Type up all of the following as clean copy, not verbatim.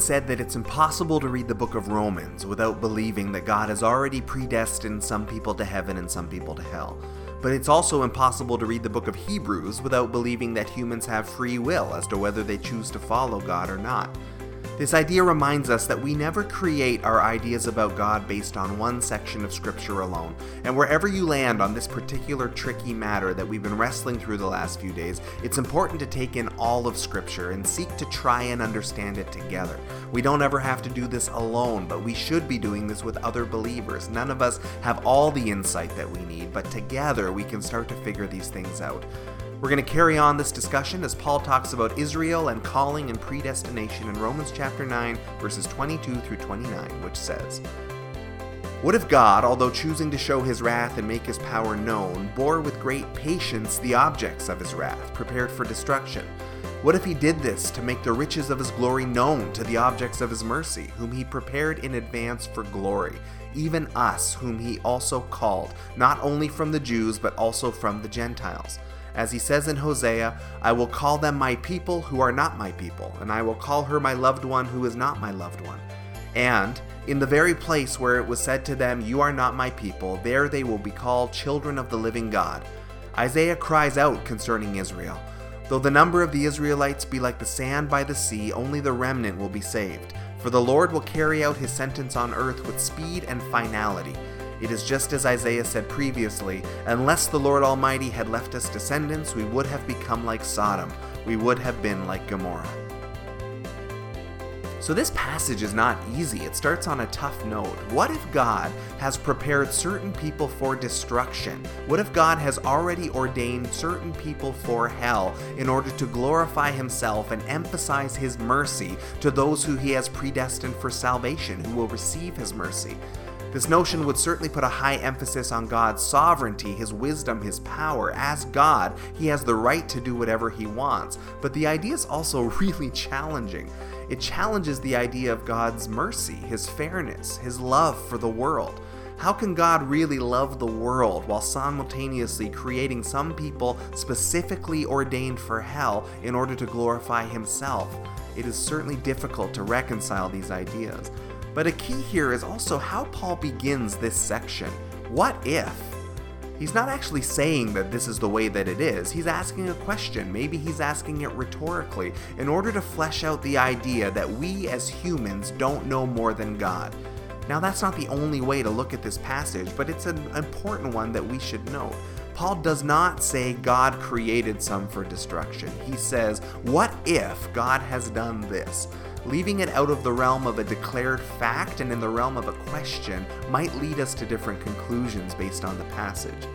Said that it's impossible to read the book of Romans without believing that God has already predestined some people to heaven and some people to hell. But it's also impossible to read the book of Hebrews without believing that humans have free will as to whether they choose to follow God or not. This idea reminds us that we never create our ideas about God based on one section of Scripture alone. And wherever you land on this particular tricky matter that we've been wrestling through the last few days, it's important to take in all of Scripture and seek to try and understand it together. We don't ever have to do this alone, but we should be doing this with other believers. None of us have all the insight that we need, but together we can start to figure these things out. We're going to carry on this discussion as Paul talks about Israel and calling and predestination in Romans chapter 9, verses 22 through 29, which says, "What if God, although choosing to show his wrath and make his power known, bore with great patience the objects of his wrath, prepared for destruction? What if he did this to make the riches of his glory known to the objects of his mercy, whom he prepared in advance for glory, even us, whom he also called, not only from the Jews, but also from the Gentiles? As he says in Hosea, I will call them my people who are not my people, and I will call her my loved one who is not my loved one. And in the very place where it was said to them, you are not my people, there they will be called children of the living God. Isaiah cries out concerning Israel. Though the number of the Israelites be like the sand by the sea, only the remnant will be saved. For the Lord will carry out his sentence on earth with speed and finality. It is just as Isaiah said previously, unless the Lord Almighty had left us descendants, we would have become like Sodom. We would have been like Gomorrah." So this passage is not easy. It starts on a tough note. What if God has prepared certain people for destruction? What if God has already ordained certain people for hell in order to glorify himself and emphasize his mercy to those who he has predestined for salvation, who will receive his mercy? This notion would certainly put a high emphasis on God's sovereignty, his wisdom, his power. As God, he has the right to do whatever he wants. But the idea is also really challenging. It challenges the idea of God's mercy, his fairness, his love for the world. How can God really love the world while simultaneously creating some people specifically ordained for hell in order to glorify himself? It is certainly difficult to reconcile these ideas. But a key here is also how Paul begins this section. What if? He's not actually saying that this is the way that it is. He's asking a question. Maybe he's asking it rhetorically in order to flesh out the idea that we as humans don't know more than God. Now, that's not the only way to look at this passage, but it's an important one that we should know. Paul does not say God created some for destruction. He says, what if God has done this? Leaving it out of the realm of a declared fact and in the realm of a question might lead us to different conclusions based on the passage.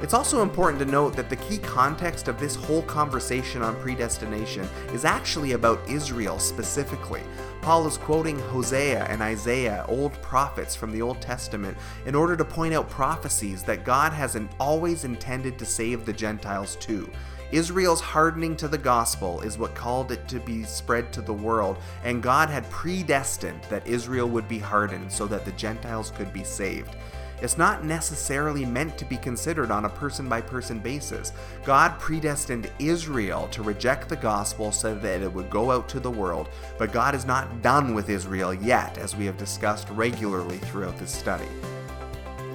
It's also important to note that the key context of this whole conversation on predestination is actually about Israel specifically. Paul is quoting Hosea and Isaiah, old prophets from the Old Testament, in order to point out prophecies that God has always intended to save the Gentiles too. Israel's hardening to the gospel is what called it to be spread to the world, and God had predestined that Israel would be hardened so that the Gentiles could be saved. It's not necessarily meant to be considered on a person-by-person basis. God predestined Israel to reject the gospel so that it would go out to the world, but God is not done with Israel yet, as we have discussed regularly throughout this study.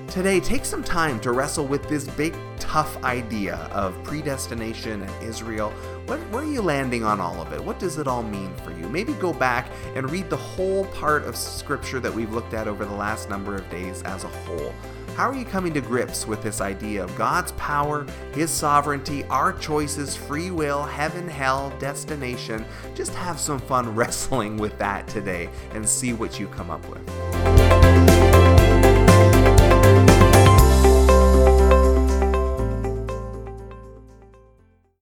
Today, take some time to wrestle with this big, tough idea of predestination and Israel. Where are you landing on all of it? What does it all mean for you? Maybe go back and read the whole part of Scripture that we've looked at over the last number of days as a whole. How are you coming to grips with this idea of God's power, his sovereignty, our choices, free will, heaven, hell, destination? Just have some fun wrestling with that today and see what you come up with.